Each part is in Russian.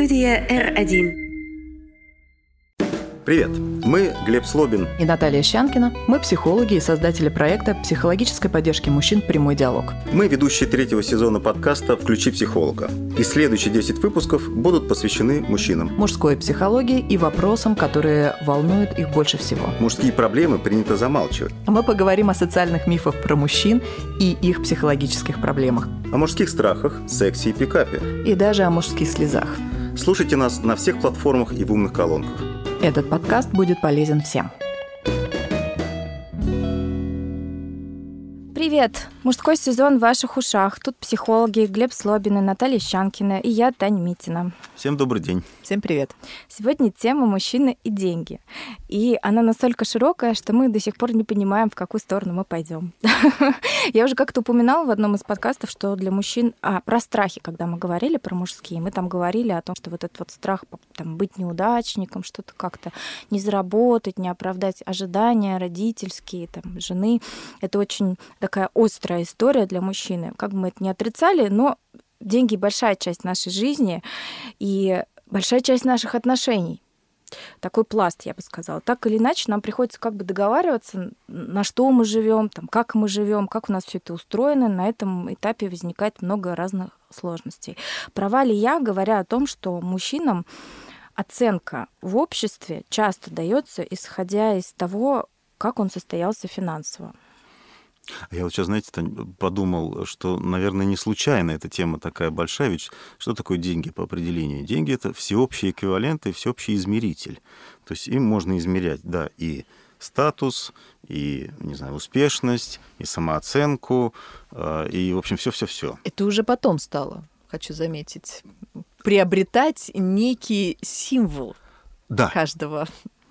Студия R1. Привет, мы Глеб Слобин и Наталья Щанкина. Мы психологи и создатели проекта «Психологической поддержки мужчин. Прямой диалог». Мы ведущие третьего сезона подкаста «Включи психолога». И следующие 10 выпусков будут посвящены мужчинам, мужской психологии и вопросам, которые волнуют их больше всего. Мужские проблемы принято замалчивать. Мы поговорим о социальных мифах про мужчин и их психологических проблемах. О мужских страхах, сексе и пикапе. И даже о мужских слезах. Слушайте нас на всех платформах и в умных колонках. Этот подкаст будет полезен всем. Привет! Мужской сезон в ваших ушах. Тут психологи Глеб Слобин, Наталья Щанкина и я, Таня Митина. Всем добрый день. Всем привет. Сегодня тема «Мужчины и деньги». И она настолько широкая, что мы до сих пор не понимаем, в какую сторону мы пойдем. Я уже как-то упоминала в одном из подкастов, что для мужчин... про страхи, когда мы говорили про мужские, мы там говорили о том, что вот этот вот страх там, быть неудачником, что-то как-то не заработать, не оправдать ожидания родительские, там, жены. Это очень такая острая история для мужчины. Как бы мы это ни отрицали, но деньги — большая часть нашей жизни и большая часть наших отношений. Такой пласт, я бы сказала. Так или иначе, нам приходится как бы договариваться, на что мы живем, там, как мы живем, как у нас все это устроено. На этом этапе возникает много разных сложностей. Права ли я, говоря о том, что мужчинам оценка в обществе часто дается, исходя из того, как он состоялся финансово? Я вот сейчас, знаете, подумал, что, наверное, не случайно эта тема такая большая, ведь что такое деньги по определению? Деньги — это всеобщий эквивалент и всеобщий измеритель. То есть им можно измерять, да, и статус, и, не знаю, успешность, и самооценку, и, в общем, все. Это уже потом стало, хочу заметить, приобретать некий символ каждого.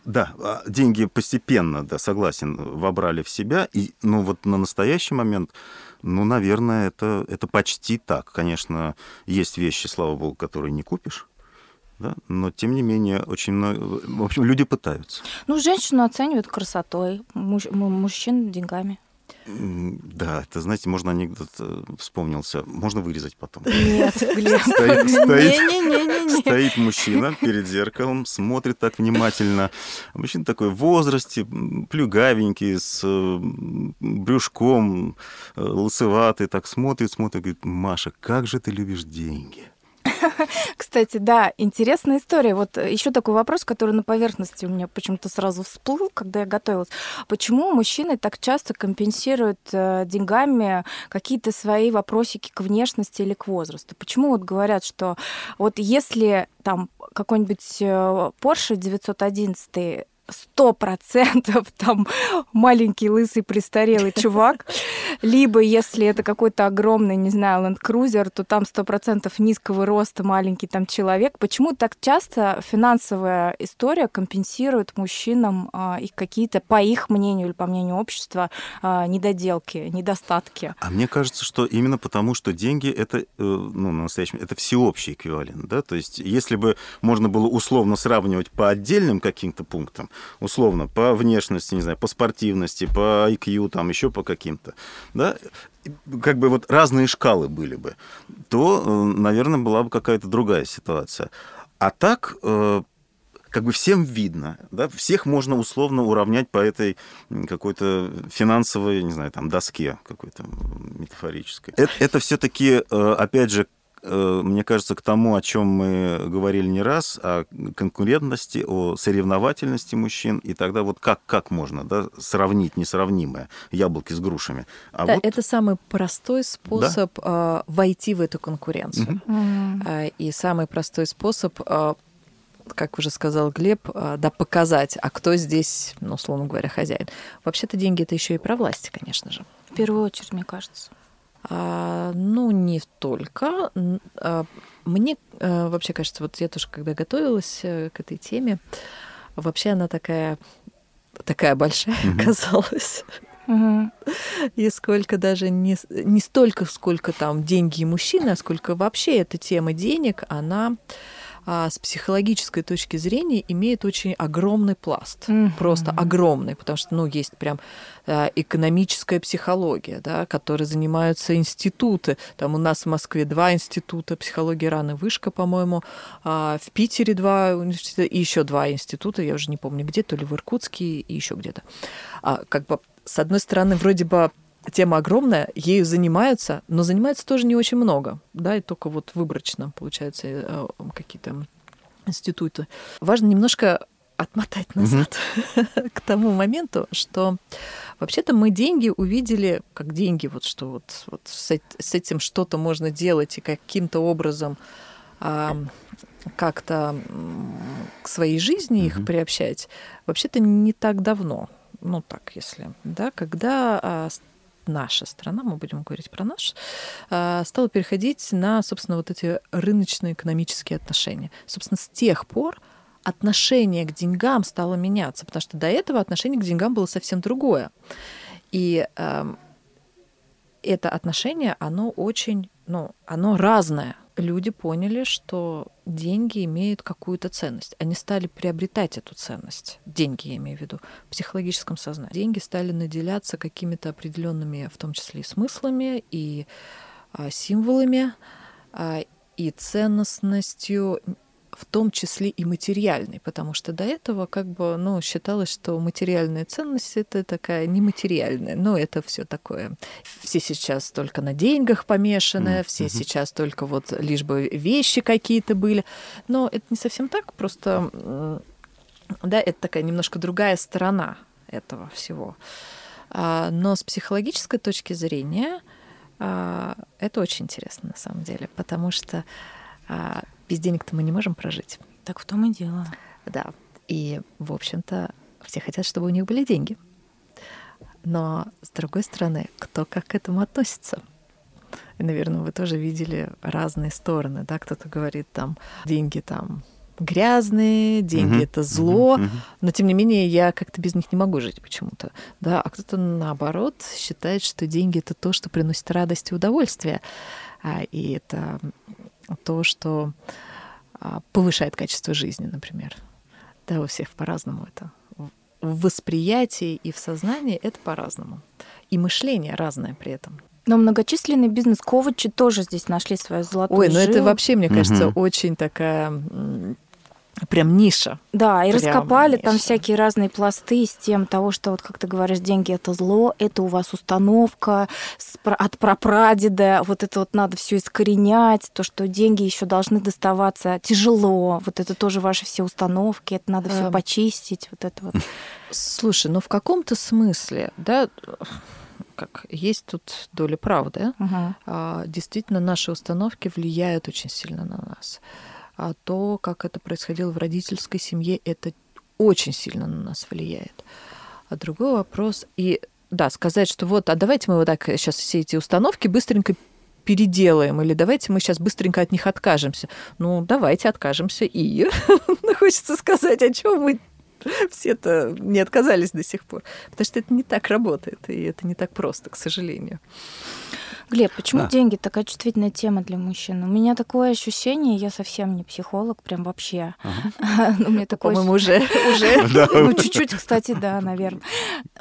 Да, деньги постепенно, да, согласен, вобрали в себя. И, ну, вот на настоящий момент, ну, наверное, это почти так. Конечно, есть вещи, слава богу, которые не купишь, да, но, тем не менее, очень много... В общем, люди пытаются. Ну, женщину оценивают красотой, мужчин — деньгами. Да, это, знаете, можно анекдот вспомнился. Можно вырезать потом. Нет, Глеб. Стоит мужчина перед зеркалом, смотрит так внимательно. Мужчина такой в возрасте, плюгавенький, с брюшком, лысоватый, так смотрит, говорит: «Маша, как же ты любишь деньги». Кстати, да, интересная история. Вот еще такой вопрос, который на поверхности у меня почему-то сразу всплыл, когда я готовилась. Почему мужчины так часто компенсируют деньгами какие-то свои вопросики к внешности или к возрасту? Почему вот говорят, что вот если там какой-нибудь Porsche 911 100% там маленький, лысый, престарелый чувак, либо если это какой-то огромный, не знаю, Land Cruiser, то там 100% низкого роста маленький там человек. Почему так часто финансовая история компенсирует мужчинам их какие-то, по их мнению или по мнению общества, недоделки, недостатки? А мне кажется, что именно потому, что деньги — это, ну, на настоящем, это всеобщий эквивалент, да, то есть если бы можно было условно сравнивать по отдельным каким-то пунктам, условно, по внешности, не знаю, по спортивности, по IQ, там еще по каким-то, да, как бы вот разные шкалы были бы, то, наверное, была бы какая-то другая ситуация. А так, как бы всем видно, да, всех можно условно уравнять по этой какой-то финансовой, не знаю, там, доске какой-то метафорической. Это все-таки, опять же, мне кажется, к тому, о чем мы говорили не раз, о конкурентности, о соревновательности мужчин, и тогда вот как можно, да, сравнить несравнимое, яблоки с грушами. Да, вот... это самый простой способ, да, войти в эту конкуренцию. Mm-hmm. И самый простой способ, как уже сказал Глеб, да, показать, а кто здесь, ну, условно говоря, хозяин. Вообще-то деньги — это еще и про власть, конечно же. В первую очередь, мне кажется. Ну, не только. Мне вообще кажется, вот я тоже, когда готовилась к этой теме, вообще она такая большая оказалась. Mm-hmm. И сколько даже не столько, сколько там деньги и мужчины, а сколько вообще эта тема денег, она с психологической точки зрения имеет очень огромный пласт, просто огромный, потому что, ну, есть прям экономическая психология, да, которой занимаются институты. Там у нас в Москве 2 института психологии раны, вышка, по-моему, в Питере 2 университета и еще 2 института, я уже не помню где, то ли в Иркутске и еще где-то. Как бы, с одной стороны, вроде бы тема огромная, ею занимаются, но занимаются тоже не очень много, да, и только вот выборочно, получается, какие-то институты. Важно немножко отмотать назад к тому моменту, что вообще-то мы деньги увидели, как деньги, вот что вот с этим что-то можно делать и каким-то образом как-то к своей жизни их приобщать, вообще-то не так давно. Ну так, если, да, когда наша страна, мы будем говорить про наш, стала переходить на, собственно, вот эти рыночно-экономические отношения. Собственно, с тех пор отношение к деньгам стало меняться, потому что до этого отношение к деньгам было совсем другое. И это отношение, оно очень, ну, оно разное. Люди поняли, что деньги имеют какую-то ценность. Они стали приобретать эту ценность. Деньги, я имею в виду, в психологическом сознании. Деньги стали наделяться какими-то определенными, в том числе и смыслами, и символами, и ценностью, в том числе и материальной, потому что до этого как бы, ну, считалось, что материальная ценность — это такая нематериальная, но это все такое. Все сейчас только на деньгах помешаны, все сейчас только вот лишь бы вещи какие-то были, но это не совсем так, просто, да, это такая немножко другая сторона этого всего. Но с психологической точки зрения это очень интересно на самом деле, потому что без денег-то мы не можем прожить. Так в том и дело. Да. И, в общем-то, все хотят, чтобы у них были деньги. Но, с другой стороны, кто как к этому относится? И, наверное, вы тоже видели разные стороны. Да? Кто-то говорит, там, деньги там грязные, деньги — это зло. Но, тем не менее, я как-то без них не могу жить почему-то. Да? А кто-то, наоборот, считает, что деньги — это то, что приносит радость и удовольствие. И это то, что повышает качество жизни, например. Да, у всех по-разному это. В восприятии и в сознании это по-разному. И мышление разное при этом. Но многочисленные бизнес-коучи тоже здесь нашли свою золотую жилу. Ой, ну это вообще, мне кажется, очень такая прям ниша. Да, и прям раскопали ниша. Там всякие разные пласты с тем того, что, вот как ты говоришь, деньги — это зло, это у вас установка от прапрадеда, вот это вот надо все искоренять, то, что деньги еще должны доставаться тяжело, вот это тоже ваши все установки, это надо все почистить, вот это вот. Слушай, ну в каком-то смысле, да, как есть тут доля правды, действительно наши установки влияют очень сильно на нас. А то, как это происходило в родительской семье, это очень сильно на нас влияет. А другой вопрос, и да, сказать, что вот, а давайте мы вот так сейчас все эти установки быстренько переделаем, или давайте мы сейчас быстренько от них откажемся. Ну, давайте откажемся, и хочется сказать, а чего мы все-то не отказались до сих пор? Потому что это не так работает, и это не так просто, к сожалению. Глеб, почему деньги такая чувствительная тема для мужчин? У меня такое ощущение, я совсем не психолог, прям вообще. У меня такое. По-моему, уже. Ну, чуть-чуть, кстати, да, наверное.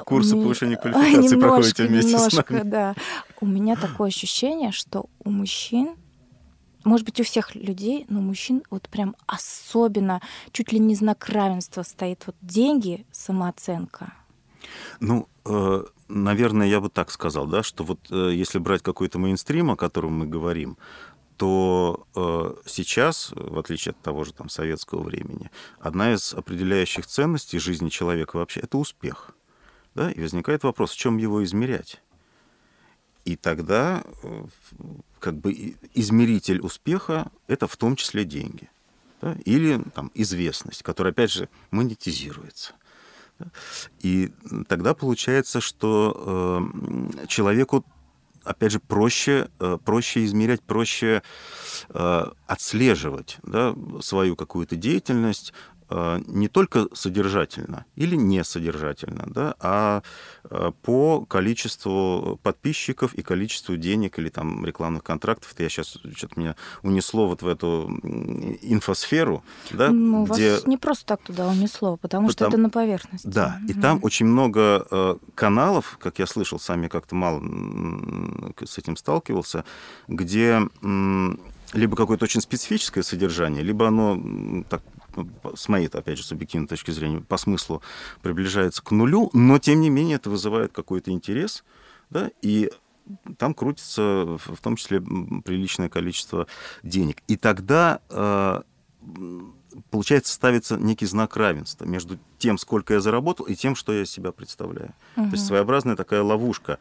Курсы повышения квалификации проходите вместе с нами. Немножко, да. У меня такое ощущение, что у мужчин, может быть, у всех людей, но у мужчин вот прям особенно, чуть ли не знак равенства стоит. Вот деньги, самооценка. Ну, наверное, я бы так сказал, да, что вот если брать какой-то мейнстрим, о котором мы говорим, то сейчас, в отличие от того же там советского времени, одна из определяющих ценностей жизни человека вообще — это успех. Да? И возникает вопрос, в чем его измерять? И тогда как бы измеритель успеха — это в том числе деньги. Да? Или там известность, которая, опять же, монетизируется. И тогда получается, что человеку, опять же, проще измерять, проще отслеживать, да, свою какую-то деятельность, не только содержательно или несодержательно, да, а по количеству подписчиков и количеству денег или там рекламных контрактов. Это я сейчас, что-то меня унесло вот в эту инфосферу. Да, ну, где... вас не просто так туда унесло, потому что это на поверхности. Да, и там очень много каналов, как я слышал, сам я как-то мало с этим сталкивался, где либо какое-то очень специфическое содержание, либо оно так, с моей, опять же, субъективной точки зрения, по смыслу приближается к нулю, но, тем не менее, это вызывает какой-то интерес, да, и там крутится, в том числе, приличное количество денег. И тогда, получается, ставится некий знак равенства между тем, сколько я заработал, и тем, что я из себя представляю. Угу. То есть своеобразная такая ловушка.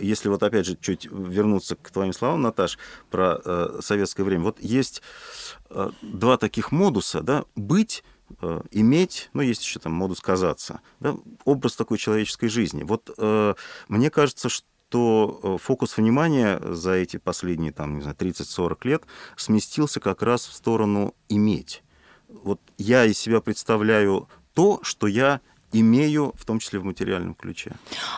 Если вот опять же чуть вернуться к твоим словам, Наташ, про советское время. Вот есть два таких модуса, да, быть, иметь, ну, есть еще там модус казаться, да, образ такой человеческой жизни. Вот мне кажется, что фокус внимания за эти последние, там, не знаю, 30-40 лет сместился как раз в сторону иметь. Вот я из себя представляю то, что я имею, в том числе в материальном ключе.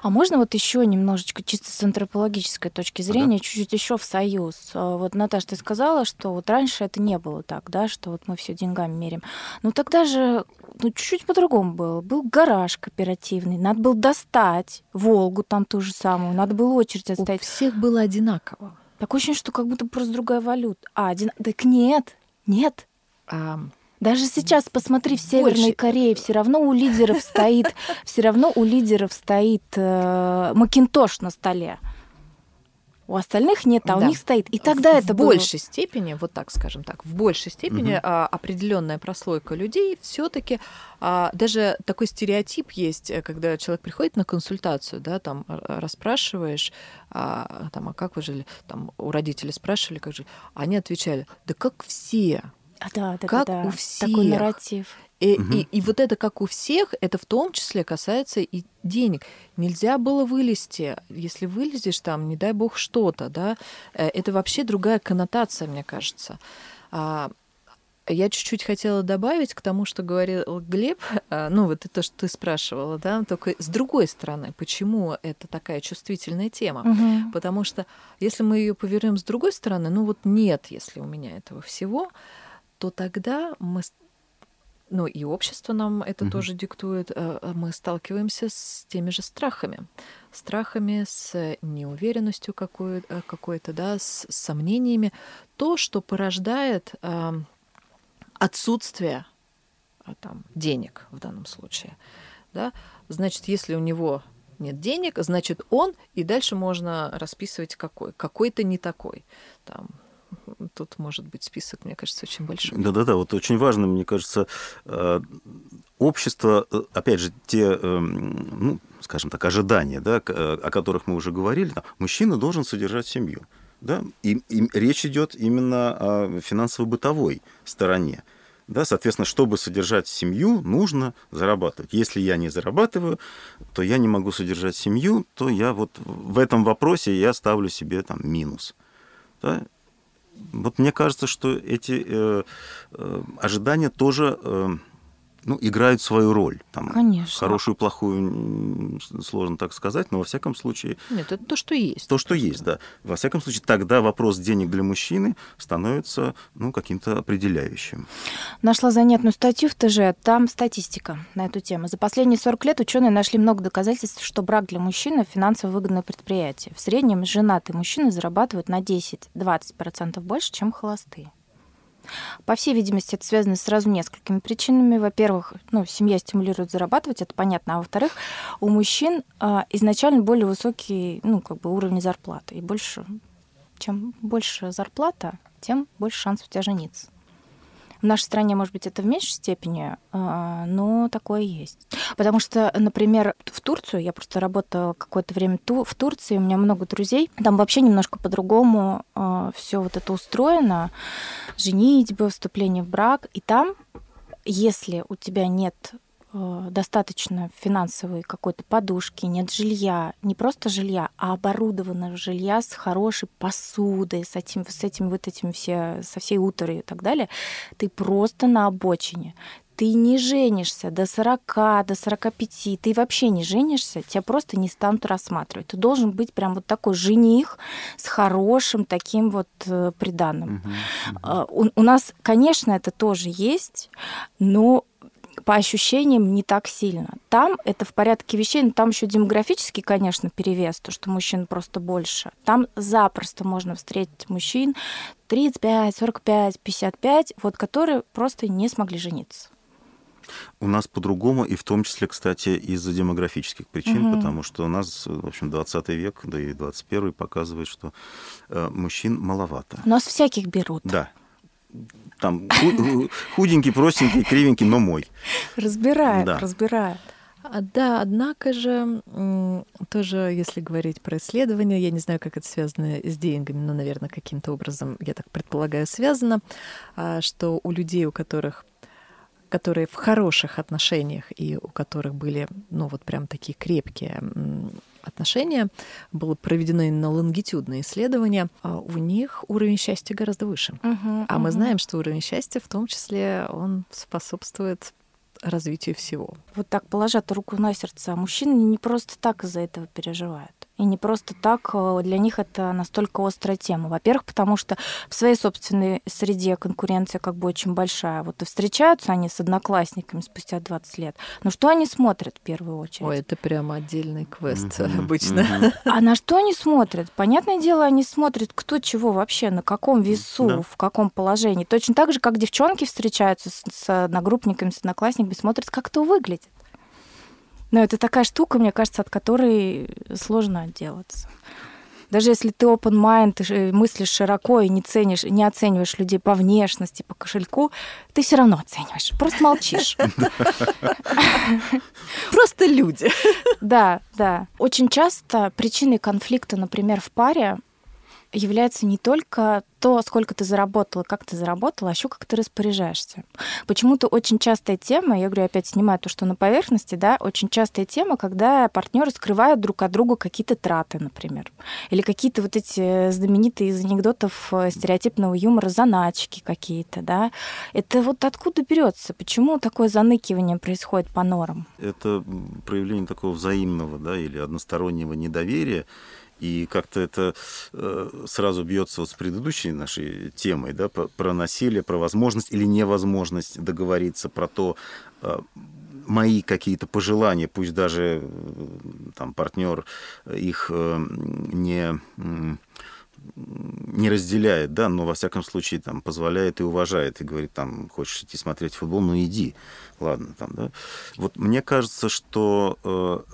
А можно вот еще немножечко, чисто с антропологической точки зрения, чуть-чуть еще в союз? Вот, Наташа, ты сказала, что вот раньше это не было так, да, что вот мы все деньгами меряем. Но тогда же чуть-чуть по-другому было. Был гараж кооперативный, надо было достать «Волгу» там ту же самую, надо было очередь отстоять. У всех было одинаково. Такое ощущение, что как будто просто другая валюта. Так нет. Даже сейчас, посмотри, в Северной Корее все равно у лидеров стоит Макинтош на столе. У остальных нет, а у них стоит. И тогда в большей степени определенная прослойка людей все-таки даже такой стереотип есть, когда человек приходит на консультацию, да, там расспрашиваешь, там, а как вы жили, там у родителей спрашивали, как жили, они отвечали, да как все. Да, как у всех. Такой нарратив. И вот это как у всех, это в том числе касается и денег. Нельзя было вылезти. Если вылезешь там, не дай бог что-то, да, это вообще другая коннотация, мне кажется. Я чуть-чуть хотела добавить к тому, что говорил Глеб, ну вот это, что ты спрашивала, да, только с другой стороны, почему это такая чувствительная тема? Угу. Потому что если мы ее повернем с другой стороны, ну вот нет, если у меня этого всего, то тогда мы, ну и общество нам это тоже диктует, мы сталкиваемся с теми же страхами, с неуверенностью какой-то, да, с сомнениями. То, что порождает отсутствие там, денег в данном случае. Да? Значит, если у него нет денег, значит, он, и дальше можно расписывать какой-то не такой, там, тут может быть список, мне кажется, очень большой. Да-да-да, вот очень важно, мне кажется, общество, опять же, те, ну, скажем так, ожидания, да, о которых мы уже говорили, там, мужчина должен содержать семью, да, и речь идет именно о финансово-бытовой стороне. Да, соответственно, чтобы содержать семью, нужно зарабатывать. Если я не зарабатываю, то я не могу содержать семью, то я вот в этом вопросе я ставлю себе там минус, да. Вот мне кажется, что эти ожидания тоже играют свою роль. Там, конечно. Хорошую, плохую, сложно так сказать, но во всяком случае... Нет, это то, что есть. То, что есть, да. Во всяком случае, тогда вопрос денег для мужчины становится каким-то определяющим. Нашла занятную статью в ТЖ, там статистика на эту тему. За последние 40 лет ученые нашли много доказательств, что брак для мужчины – финансово выгодное предприятие. В среднем женатые мужчины зарабатывают на 10-20% больше, чем холостые. По всей видимости, это связано сразу несколькими причинами. Во-первых, семья стимулирует зарабатывать, это понятно. А во-вторых, у мужчин изначально более высокий уровень зарплаты. И больше, чем больше зарплата, тем больше шанс у тебя жениться. В нашей стране, может быть, это в меньшей степени, но такое есть. Потому что, например, в Турцию, я просто работала какое-то время в Турции, у меня много друзей, там вообще немножко по-другому все вот это устроено, женитьба, вступление в брак, и там, если у тебя нет достаточно финансовой какой-то подушки, нет жилья, не просто жилья, а оборудованного жилья с хорошей посудой, с этим, со всей утварью и так далее, ты просто на обочине. ты не женишься до 40, до 45, ты вообще не женишься, тебя просто не станут рассматривать. Ты должен быть прям вот такой жених с хорошим таким вот приданым. У нас, конечно, это тоже есть, но по ощущениям не так сильно. Там это в порядке вещей, но там еще демографический, конечно, перевес, то, что мужчин просто больше. Там запросто можно встретить мужчин 35, 45, 55, вот которые просто не смогли жениться. У нас по-другому, и в том числе, кстати, из-за демографических причин, потому что у нас, в общем, 20 век, да и 21 показывает, что мужчин маловато. У нас всяких берут. Да. Там худенький, простенький, кривенький, но мой. Разбирает. Да, однако же, тоже, если говорить про исследования, я не знаю, как это связано с деньгами, но, наверное, каким-то образом, я так предполагаю, связано, что у людей, у которых, которые в хороших отношениях и у которых были, ну, вот прям такие крепкие отношения, было проведено именно лонгитюдное исследование, у них уровень счастья гораздо выше. Мы знаем, что уровень счастья, в том числе, он способствует развитию всего. Вот так, положа руку на сердце, мужчины не просто так из-за этого переживают. И не просто так, для них это настолько острая тема. Во-первых, потому что в своей собственной среде конкуренция как бы очень большая. Вот и встречаются они с одноклассниками спустя 20 лет. Но что они смотрят в первую очередь? Ой, это прямо отдельный квест обычно. А на что они смотрят? Понятное дело, они смотрят, кто чего вообще, на каком весу, в каком положении. Точно так же, как девчонки встречаются с одногруппниками, с одноклассниками, смотрят, как кто выглядит. Но это такая штука, мне кажется, от которой сложно отделаться. Даже если ты open mind, ты мыслишь широко и не оцениваешь людей по внешности, по кошельку, ты все равно оцениваешь. Просто молчишь. Просто люди. Да. Очень часто причиной конфликта, например, в паре является не только то, сколько ты заработала, как ты заработала, а еще как ты распоряжаешься. Почему-то очень частая тема, я говорю, опять снимаю то, что на поверхности, да, очень частая тема, когда партнеры скрывают друг от друга какие-то траты, например, или какие-то вот эти знаменитые из анекдотов стереотипного юмора заначки какие-то, да. Это вот откуда берется? Почему такое заныкивание происходит по нормам? Это проявление такого взаимного, да, или одностороннего недоверия. И как-то это сразу бьется вот с предыдущей нашей темой, да, про насилие, про возможность или невозможность договориться, про то, мои какие-то пожелания, пусть даже там партнер их не разделяет, да, но во всяком случае там позволяет и уважает, и говорит, там, хочешь идти смотреть футбол, ну иди, ладно, там, да. Вот мне кажется, что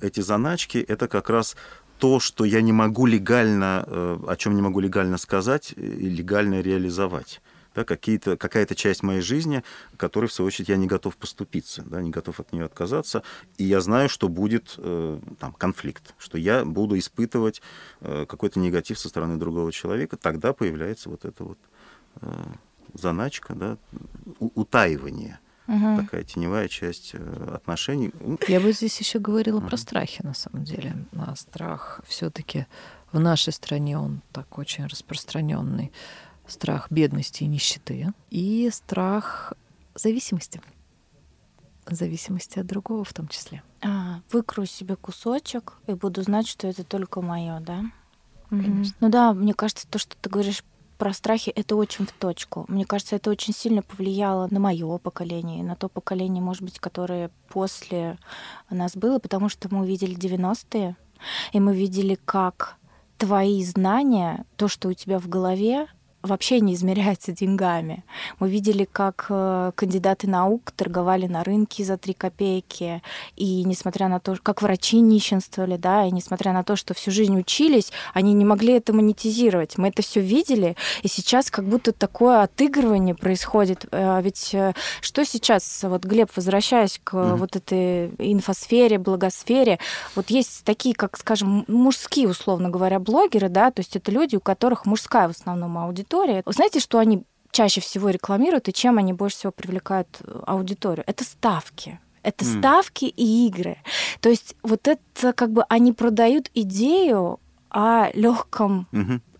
эти заначки это как раз то, что я не могу легально, о чем не могу легально сказать и легально реализовать. Да, какая-то часть моей жизни, которой, в свою очередь, я не готов поступиться, да, не готов от нее отказаться. И я знаю, что будет там, конфликт, что я буду испытывать какой-то негатив со стороны другого человека. Тогда появляется вот эта вот заначка, да, утаивание. Такая теневая часть отношений. Я бы здесь еще говорила про страхи, на самом деле. А страх все-таки в нашей стране, он так очень распространенный. Страх бедности и нищеты. И страх зависимости. Зависимости от другого в том числе. Выкрою себе кусочек и буду знать, что это только мое, да? Конечно. Ну да, мне кажется, то, что ты говоришь про страхи, это очень в точку. Мне кажется, это очень сильно повлияло на мое поколение, на то поколение, может быть, которое после нас было, потому что мы увидели 90-е, и мы видели, как твои знания, то, что у тебя в голове, вообще не измеряется деньгами. Мы видели, как кандидаты наук торговали на рынке за 3 копейки, и несмотря на то, как врачи нищенствовали, да, и несмотря на то, что всю жизнь учились, они не могли это монетизировать. Мы это все видели, и сейчас как будто такое отыгрывание происходит. Ведь что сейчас, вот, Глеб, возвращаясь к вот этой инфосфере, благосфере, вот есть такие, как, скажем, мужские, условно говоря, блогеры, да, то есть это люди, у которых мужская в основном аудитория. Знаете, что они чаще всего рекламируют и чем они больше всего привлекают аудиторию? Это ставки. Это ставки и игры. То есть вот это как бы они продают идею о легком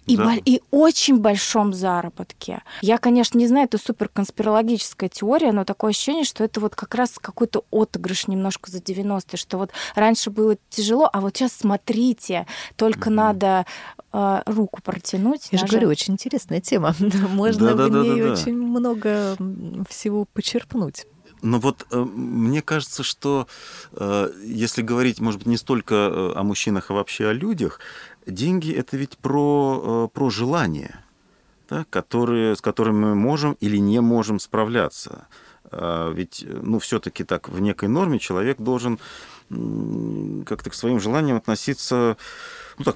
И очень большом заработке. Я, конечно, не знаю, это суперконспирологическая теория, но такое ощущение, что это вот как раз какой-то отыгрыш немножко за 90-е, что вот раньше было тяжело, а вот сейчас смотрите, только надо руку протянуть. Я же говорю, очень интересная тема. Можно в ней очень много всего почерпнуть. Но вот мне кажется, что если говорить, может быть, не столько о мужчинах, а вообще о людях, деньги — это ведь про желания, да, с которыми мы можем или не можем справляться. Ведь, все-таки так в некой норме человек должен как-то к своим желаниям относиться,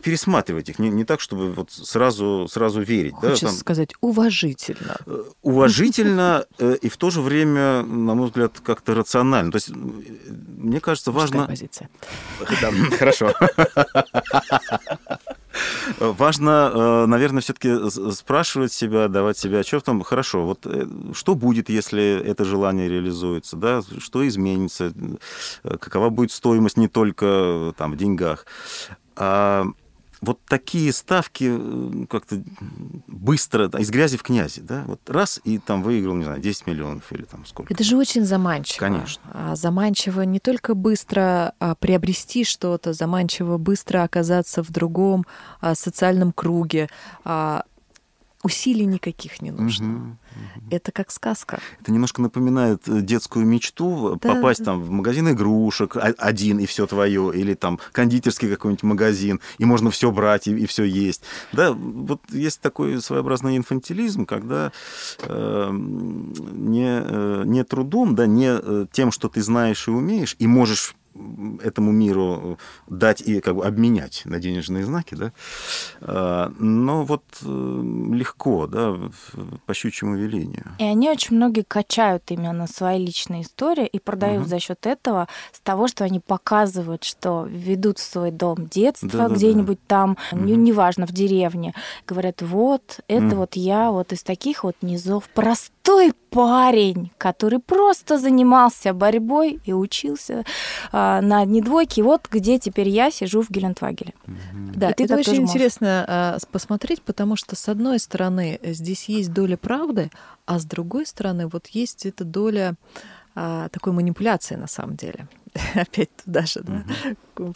пересматривать их, не так, чтобы вот сразу верить. Хочется сказать, уважительно. Уважительно и в то же время, на мой взгляд, как-то рационально. То есть, мне кажется, важно... Мужская позиция. Хорошо. Важно, наверное, все-таки спрашивать себя, давать себе отчет в том, хорошо, вот что будет, если это желание реализуется, да, что изменится, какова будет стоимость не только в деньгах. А вот такие ставки как-то быстро, из грязи в князи, да, вот раз и выиграл, 10 миллионов или сколько. Это же очень заманчиво. Конечно. Заманчиво не только быстро приобрести что-то, заманчиво быстро оказаться в другом социальном круге. Усилий никаких не нужно. Это как сказка. Это немножко напоминает детскую мечту, да, попасть в магазин игрушек один, и все твое, или кондитерский какой-нибудь магазин, и можно все брать, и все есть. Да, вот есть такой своеобразный инфантилизм, когда не трудом, да, не тем, что ты знаешь и умеешь, и можешь этому миру дать и обменять на денежные знаки, да, но вот легко, да, по щучьему велению. И они очень многие качают именно свои личные истории и продают за счет этого, с того, что они показывают, что ведут в свой дом детства где-нибудь там, неважно, в деревне, говорят, вот, это вот я вот из таких вот низов, простой парень, который просто занимался борьбой и учился на одни двойки, вот где теперь я сижу в Гелендвагене. Да, это очень интересно посмотреть, потому что, с одной стороны, здесь есть доля правды, а с другой стороны, вот есть эта доля такой манипуляции на самом деле. Опять туда же, да,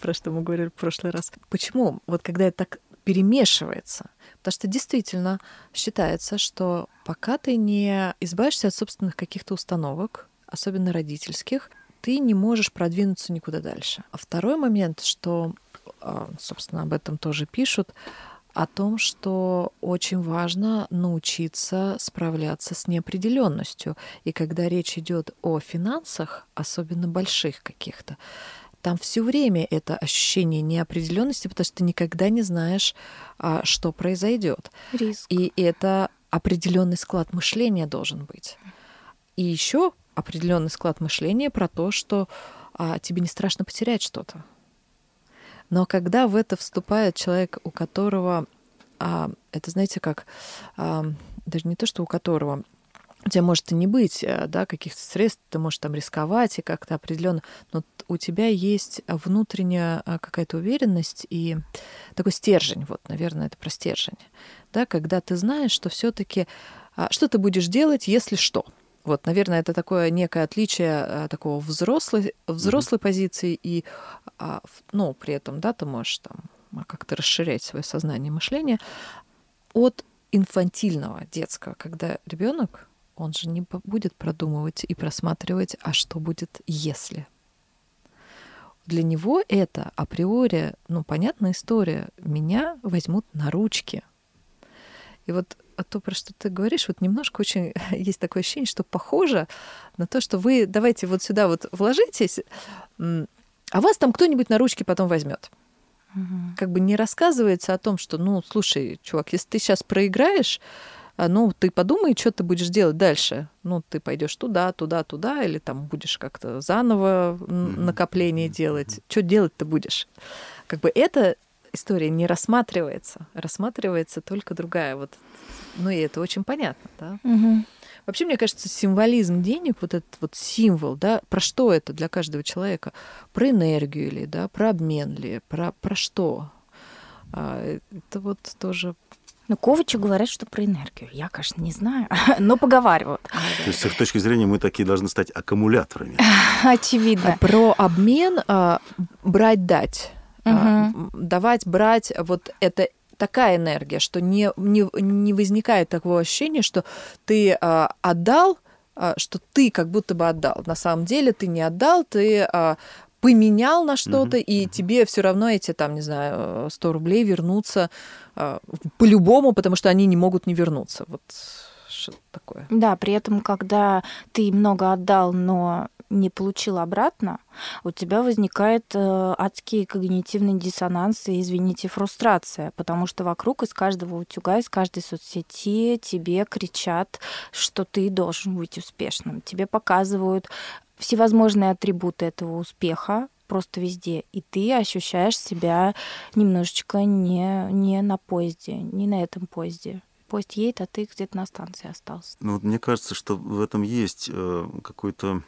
про что мы говорили в прошлый раз. Почему? Вот когда это так перемешивается, потому что действительно считается, что пока ты не избавишься от собственных каких-то установок, особенно родительских, ты не можешь продвинуться никуда дальше. А второй момент, что, собственно, об этом тоже пишут, о том, что очень важно научиться справляться с неопределенностью. И когда речь идет о финансах, особенно больших каких-то, там все время это ощущение неопределенности, потому что ты никогда не знаешь, что произойдет. Риск. И это определенный склад мышления должен быть. И еще определенный склад мышления про то, что тебе не страшно потерять что-то. Но когда в это вступает человек, у которого, это, знаете, как, даже не то, что у которого, у тебя может и не быть, да, каких-то средств, ты можешь рисковать и как-то определенно, но у тебя есть внутренняя какая-то уверенность и такой стержень, вот, наверное, это про стержень, да, когда ты знаешь, что все-таки, что ты будешь делать, если что. Вот, наверное, это такое некое отличие такого взрослой позиции и, при этом, да, ты можешь как-то расширять свое сознание и мышление от инфантильного детского, когда ребенок, он же не будет продумывать и просматривать, а что будет, если. Для него это априори, понятная история. Меня возьмут на ручки. И вот то, про что ты говоришь, вот немножко очень есть такое ощущение, что похоже на то, что вы давайте вот сюда вот вложитесь, а вас там кто-нибудь на ручки потом возьмет. Как бы не рассказывается о том, что, слушай, чувак, если ты сейчас проиграешь, ты подумай, что ты будешь делать дальше. Ты пойдешь туда, туда, туда, или будешь как-то заново накопление делать. Что делать-то будешь? Как бы эта история не рассматривается. Рассматривается только другая. Вот. И это очень понятно, да? Вообще, мне кажется, символизм денег, вот этот вот символ, да, про что это для каждого человека? Про энергию ли, да, про обмен ли, про что? Это вот тоже Ну, коучи говорят, что про энергию. Я, конечно, не знаю, но поговаривают. То есть, с их точки зрения, мы такие должны стать аккумуляторами. Очевидно. Про обмен брать-дать. Давать-брать, вот это такая энергия, что не возникает такого ощущения, что ты отдал, что ты как будто бы отдал. На самом деле ты не отдал, ты поменял на что-то, и тебе все равно эти, там, не знаю, 100 рублей вернутся по-любому, потому что они не могут не вернуться. Вот что такое. Да, при этом, когда ты много отдал, но не получил обратно, у тебя возникает адский когнитивный диссонанс и, извините, фрустрация, потому что вокруг из каждого утюга, из каждой соцсети тебе кричат, что ты должен быть успешным. Тебе показывают всевозможные атрибуты этого успеха просто везде, и ты ощущаешь себя немножечко не на поезде, не на этом поезде. Поезд едет, а ты где-то на станции остался. Ну, вот мне кажется, что в этом есть какой-то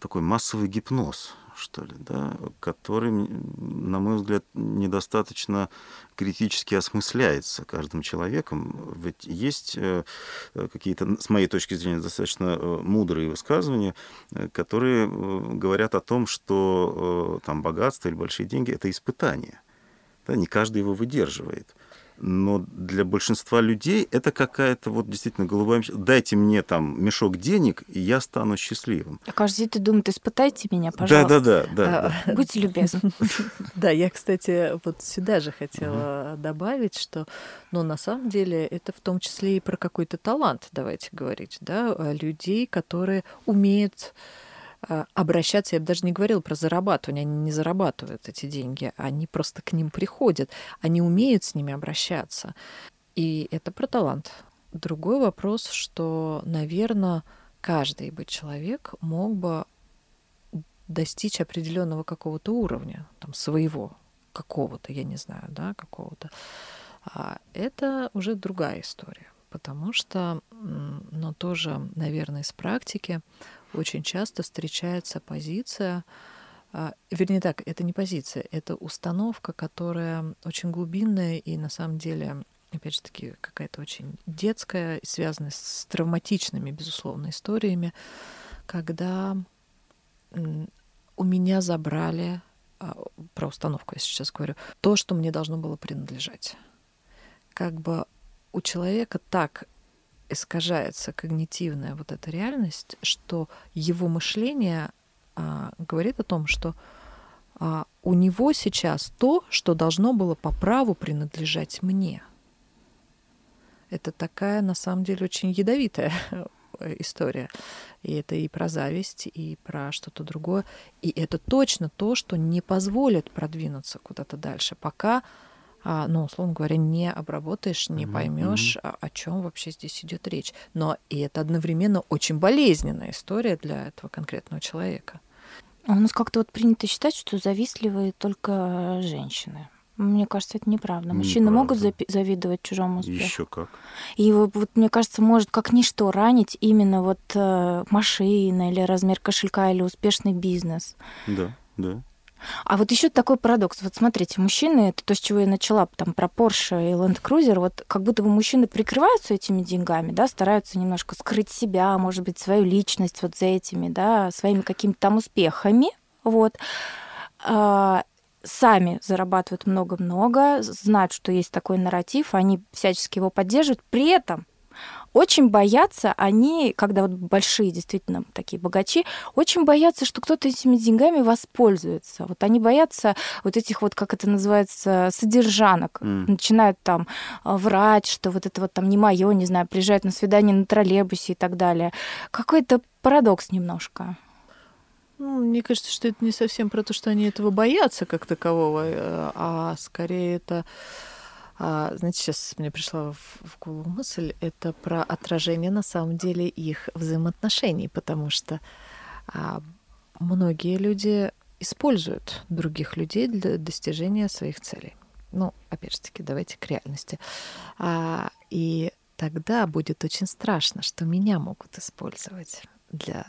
такой массовый гипноз, что ли, да, который, на мой взгляд, недостаточно критически осмысляется каждым человеком. Ведь есть какие-то, с моей точки зрения, достаточно мудрые высказывания, которые говорят о том, что там богатство или большие деньги – это испытание. Да, не каждый его выдерживает. Но для большинства людей это какая-то вот действительно голубая мечта. Дайте мне там мешок денег, и я стану счастливым. А каждый день ты думаешь, испытайте меня, пожалуйста. Да. Будьте любезны. Да, я, кстати, вот сюда же хотела добавить, что, но на самом деле это в том числе и про какой-то талант, давайте говорить, да, людей, которые умеют обращаться, я бы даже не говорила про зарабатывание, они не зарабатывают эти деньги, они просто к ним приходят, они умеют с ними обращаться. И это про талант. Другой вопрос, что, наверное, каждый бы человек мог бы достичь определенного какого-то уровня, там, своего, какого-то, я не знаю, да, какого-то. А это уже другая история, потому что, но тоже, наверное, из практики очень часто встречается позиция, вернее так, это не позиция, это установка, которая очень глубинная и на самом деле, опять же таки, какая-то очень детская, связанная с травматичными, безусловно, историями, когда у меня забрали, про установку я сейчас говорю, то, что мне должно было принадлежать. Как бы у человека так искажается когнитивная вот эта реальность, что его мышление говорит о том, что у него сейчас то, что должно было по праву принадлежать мне. Это такая, на самом деле, очень ядовитая история. И это и про зависть, и про что-то другое. И это точно то, что не позволит продвинуться куда-то дальше, пока, ну, условно говоря, не обработаешь, не поймешь, о чем вообще здесь идет речь. Но и это одновременно очень болезненная история для этого конкретного человека. У нас как-то вот принято считать, что завистливые только женщины. Мне кажется, это неправда. Мужчины могут завидовать чужому успеху. Еще как. И вот, мне кажется, может как ничто ранить именно вот машина или размер кошелька или успешный бизнес. Да, да. А вот еще такой парадокс. Вот смотрите, мужчины, это то, с чего я начала, там, про Porsche и Land Cruiser, вот как будто бы мужчины прикрываются этими деньгами, да, стараются немножко скрыть себя, может быть, свою личность вот за этими, да, своими какими-то там успехами, вот. Сами зарабатывают много-много, знают, что есть такой нарратив, они всячески его поддерживают, при этом очень боятся они, когда вот большие действительно такие богачи, очень боятся, что кто-то этими деньгами воспользуется. Вот они боятся вот этих вот, как это называется, содержанок. Начинают там врать, что вот это вот там не моё, не знаю, приезжают на свидание на троллейбусе и так далее. Какой-то парадокс немножко. Ну, мне кажется, что это не совсем про то, что они этого боятся как такового, а скорее это... Знаете, сейчас мне пришла в голову мысль, это про отражение на самом деле их взаимоотношений, потому что многие люди используют других людей для достижения своих целей. Ну, опять же таки, давайте к реальности. И тогда будет очень страшно, что меня могут использовать для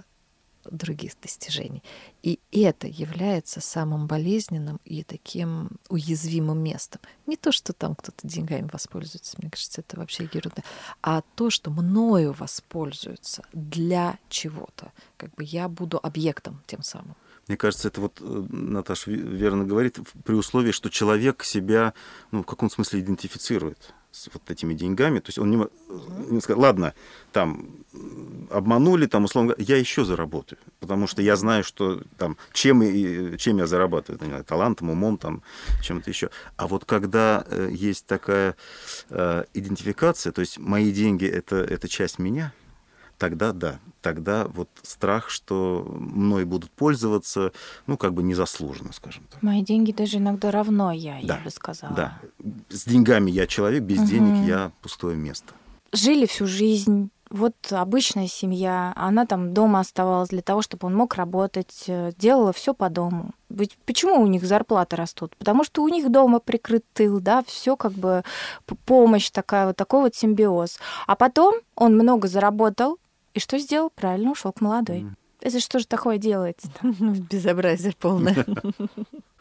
других достижений. И это является самым болезненным и таким уязвимым местом. Не то, что там кто-то деньгами воспользуется, мне кажется, это вообще ерунда, а то, что мною воспользуются для чего-то. Как бы я буду объектом тем самым. Мне кажется, это вот Наташа верно говорит, при условии, что человек себя, ну, в каком смысле идентифицирует с вот этими деньгами. То есть он не сказал, ладно, там обманули, там, условно говоря, я еще заработаю, потому что я знаю, что там, чем я зарабатываю, знаю, талантом, умом, там, чем-то еще. А вот когда есть такая идентификация, то есть мои деньги это часть меня, тогда да, тогда вот страх, что мной будут пользоваться, ну, как бы незаслуженно, скажем так. Мои деньги даже иногда равно я бы сказала. Да, с деньгами я человек, без денег я пустое место. Жили всю жизнь, вот обычная семья, она там дома оставалась для того, чтобы он мог работать, делала все по дому. Ведь почему у них зарплаты растут? Потому что у них дома прикрыт тыл, да, все как бы помощь такая, вот такой вот симбиоз. А потом он много заработал, и что сделал? Правильно, ушел к молодой. Это что же такое делается-то? Безобразие полное.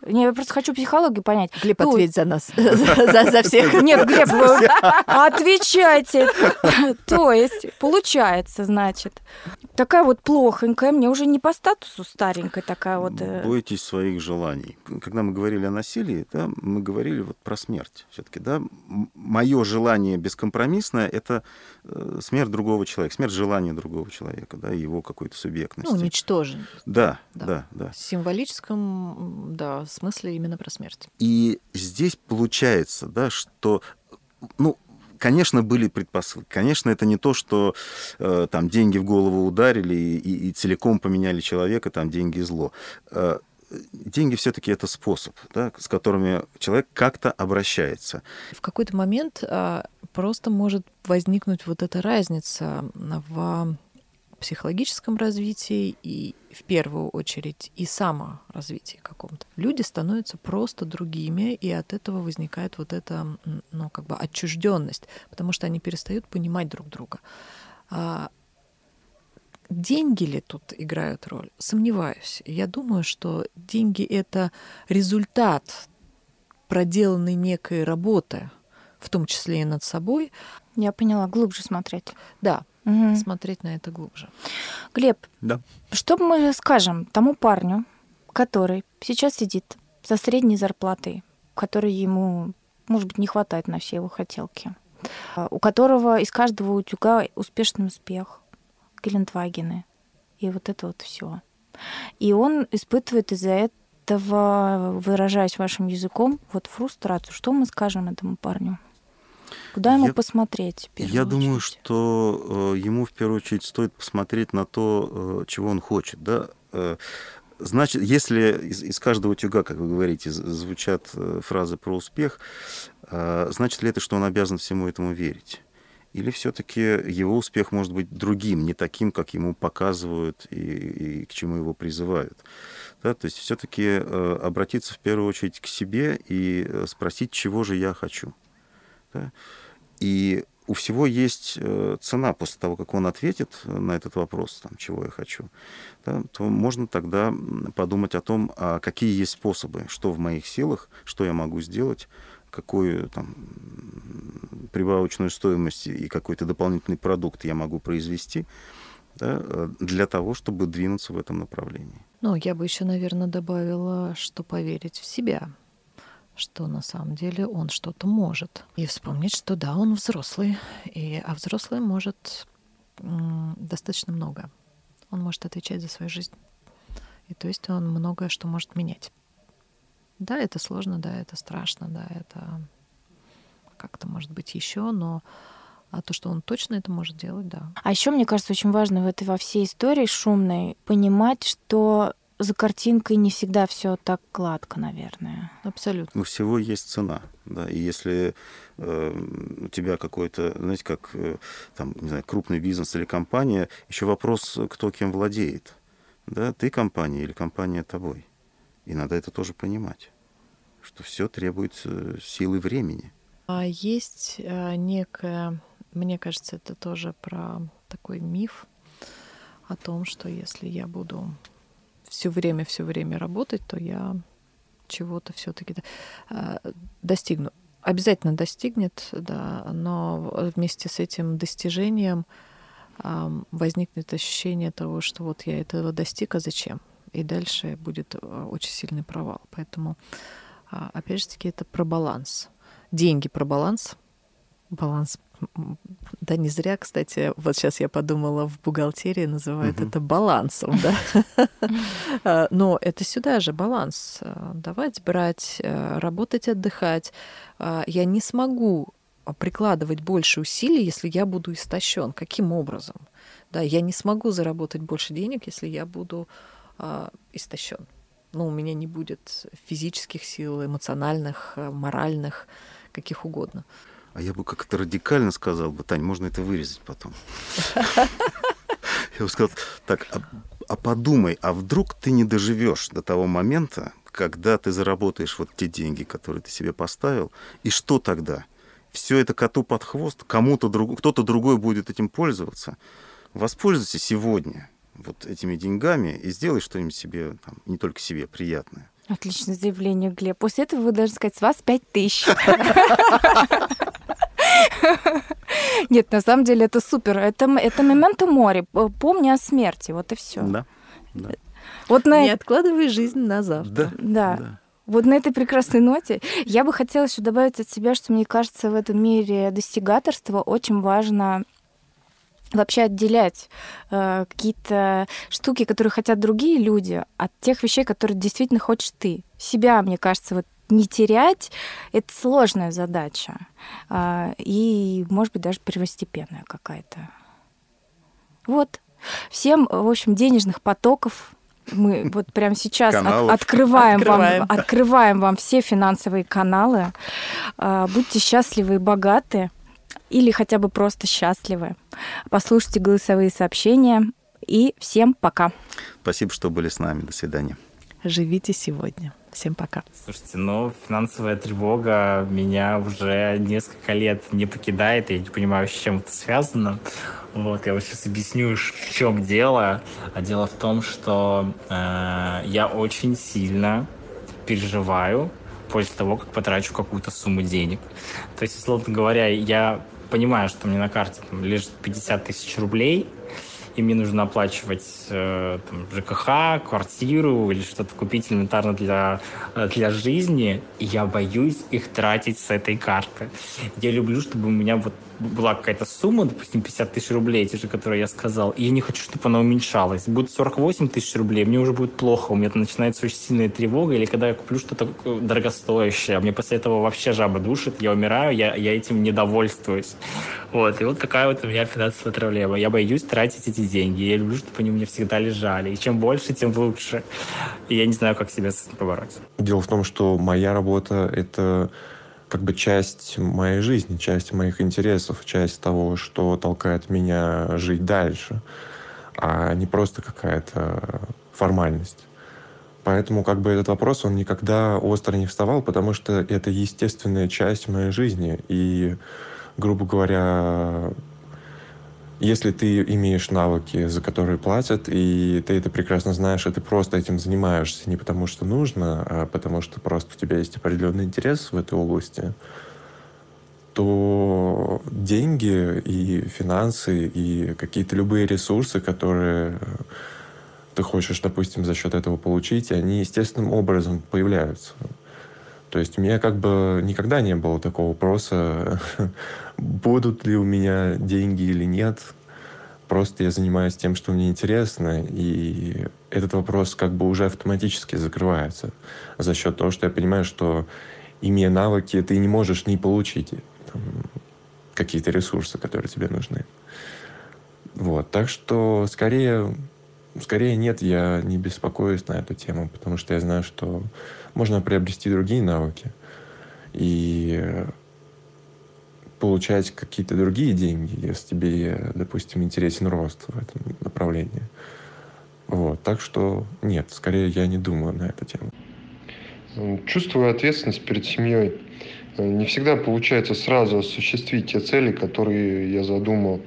Не, я просто хочу психологию понять. Глеб, ответь за нас. За всех. Нет, Глеб, отвечайте. То есть, получается, значит, такая вот плохонькая, мне уже не по статусу старенькая такая вот. Бойтесь своих желаний. Когда мы говорили о насилии, да, мы говорили вот про смерть. Все-таки, да, мое желание бескомпромиссное – это смерть другого человека, смерть желания другого человека, да, его какой-то субъектности. Ну, уничтожен. Да. В символическом, да, в смысле именно про смерть. И здесь получается, да, что, ну, конечно, были предпосылки. Конечно, это не то, что там деньги в голову ударили и целиком поменяли человека, там деньги и зло. Деньги все-таки это способ, да, с которыми человек как-то обращается. В какой-то момент просто может возникнуть вот эта разница в психологическом развитии и, в первую очередь, и саморазвитии каком-то. Люди становятся просто другими, и от этого возникает вот эта, ну, как бы отчужденность, потому что они перестают понимать друг друга. Деньги ли тут играют роль? Сомневаюсь. Я думаю, что деньги — это результат проделанной некой работы, в том числе и над собой. Я поняла, глубже смотреть. Да. Смотреть на это глубже. Глеб, да. Что мы скажем тому парню, который сейчас сидит со средней зарплатой, которой ему, может быть, не хватает на все его хотелки, у которого из каждого утюга успешный успех, Гелендвагены и вот это вот все. И он испытывает из-за этого, выражаясь вашим языком, вот фрустрацию. Что мы скажем этому парню? Куда ему посмотреть? Я думаю, что ему в первую очередь стоит посмотреть на то, чего он хочет. Да? Значит, если из каждого утюга, как вы говорите, звучат фразы про успех, значит ли это, что он обязан всему этому верить? Или все-таки его успех может быть другим, не таким, как ему показывают и к чему его призывают? Да, то есть все-таки обратиться в первую очередь к себе и спросить, чего же я хочу. Да? И у всего есть цена. После того, как он ответит на этот вопрос, там, чего я хочу, да, то можно тогда подумать о том, а какие есть способы, что в моих силах, что я могу сделать, какую там прибавочную стоимость и какой-то дополнительный продукт я могу произвести, да, для того, чтобы двинуться в этом направлении. Ну, я бы еще, наверное, добавила, что поверить в себя, что на самом деле он что-то может. И вспомнить, что да, он взрослый, а взрослый может достаточно много. Он может отвечать за свою жизнь. И то есть он многое что может менять. Да, это сложно, да, это страшно, да, это как-то может быть еще, но а то, что он точно это может делать, да. А еще, мне кажется, очень важно в этой во всей истории шумной понимать, что за картинкой не всегда все так гладко, наверное. Абсолютно. У всего есть цена, да. И если у тебя какой-то, знаете, как там, не знаю, крупный бизнес или компания, еще вопрос, кто кем владеет, да, ты компания или компания тобой. И надо это тоже понимать, что все требует силы времени. А есть некое, мне кажется, это тоже про такой миф о том, что если я буду все время работать, то я чего-то все-таки достигну. Обязательно достигнет, да, но вместе с этим достижением возникнет ощущение того, что вот я этого достиг, а зачем? И дальше будет очень сильный провал. Поэтому, опять же таки, это про баланс. Деньги про баланс. Баланс. Да, не зря, кстати, вот сейчас я подумала, в бухгалтерии называют это балансом, да. Но это сюда же баланс. Давать, брать, работать, отдыхать. Я не смогу прикладывать больше усилий, если я буду истощен. Каким образом? Да, я не смогу заработать больше денег, если я буду истощен. Но у меня не будет физических сил, эмоциональных, моральных, каких угодно. А я бы как-то радикально сказал бы, Тань, можно это вырезать потом. Я бы сказал, так, а подумай, а вдруг ты не доживешь до того момента, когда ты заработаешь вот те деньги, которые ты себе поставил, и что тогда? Все это коту под хвост, кто-то другой будет этим пользоваться. Воспользуйся сегодня вот этими деньгами и сделай что-нибудь себе, там, не только себе, приятное. Отличное заявление, Глеб. После этого вы должны сказать, с вас 5000. Нет, на самом деле это супер. Это моменты мори. Помни о смерти. Вот и все. Да. Не откладывай жизнь на завтра. Да. Вот на этой прекрасной ноте я бы хотела еще добавить от себя, что мне кажется, в этом мире достигаторства очень важно вообще отделять какие-то штуки, которые хотят другие люди, от тех вещей, которые действительно хочешь ты. Себя, мне кажется, вот не терять — это сложная задача. И, может быть, даже первостепенная какая-то. Вот. Всем, в общем, денежных потоков. Мы вот прямо сейчас открываем вам все финансовые каналы. Будьте счастливы и богаты. Или хотя бы просто счастливы. Послушайте голосовые сообщения. И всем пока. Спасибо, что были с нами. До свидания. Живите сегодня. Всем пока. Слушайте, финансовая тревога меня уже несколько лет не покидает. Я не понимаю, с чем это связано. Вот, я вот сейчас объясню, в чем дело. А дело в том, что я очень сильно переживаю после того, как потрачу какую-то сумму денег. То есть, условно говоря, я понимаю, что у меня на карте там лежит 50 000 рублей, и мне нужно оплачивать там, ЖКХ, квартиру или что-то купить элементарно для жизни, и я боюсь их тратить с этой карты. Я люблю, чтобы у меня вот была какая-то сумма, допустим, 50 000 рублей, те же, которые я сказал, и я не хочу, чтобы она уменьшалась. Будет 48 000 рублей, мне уже будет плохо, у меня начинается очень сильная тревога, или когда я куплю что-то дорогостоящее, мне после этого вообще жаба душит, я умираю, я этим недовольствуюсь. Вот, и вот такая вот у меня финансовая проблема. Я боюсь тратить эти деньги, я люблю, чтобы они у меня всегда лежали, и чем больше, тем лучше. И я не знаю, как себя с этим побороть. Дело в том, что моя работа — это как бы часть моей жизни, часть моих интересов, часть того, что толкает меня жить дальше, а не просто какая-то формальность. Поэтому как бы этот вопрос, он никогда остро не вставал, потому что это естественная часть моей жизни. И, грубо говоря, если ты имеешь навыки, за которые платят, и ты это прекрасно знаешь, и ты просто этим занимаешься не потому, что нужно, а потому что просто у тебя есть определенный интерес в этой области, то деньги и финансы, и какие-то любые ресурсы, которые ты хочешь, допустим, за счет этого получить, они естественным образом появляются. То есть у меня как бы никогда не было такого вопроса, будут ли у меня деньги или нет. Просто я занимаюсь тем, что мне интересно, и этот вопрос как бы уже автоматически закрывается за счет того, что я понимаю, что, имея навыки, ты не можешь не получить там какие-то ресурсы, которые тебе нужны. Вот. Так что скорее нет, я не беспокоюсь на эту тему, потому что я знаю, что можно приобрести другие навыки и получать какие-то другие деньги, если тебе, допустим, интересен рост в этом направлении. Вот. Так что нет, скорее я не думаю на эту тему. Чувствую ответственность перед семьей. не всегда получается сразу осуществить те цели, которые я задумал.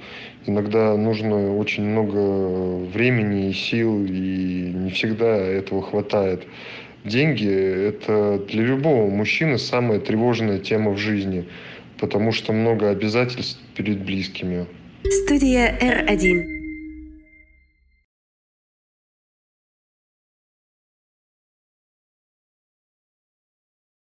Иногда нужно очень много времени и сил, и не всегда этого хватает. Деньги – это для любого мужчины самая тревожная тема в жизни, потому что много обязательств перед близкими. Студия R1.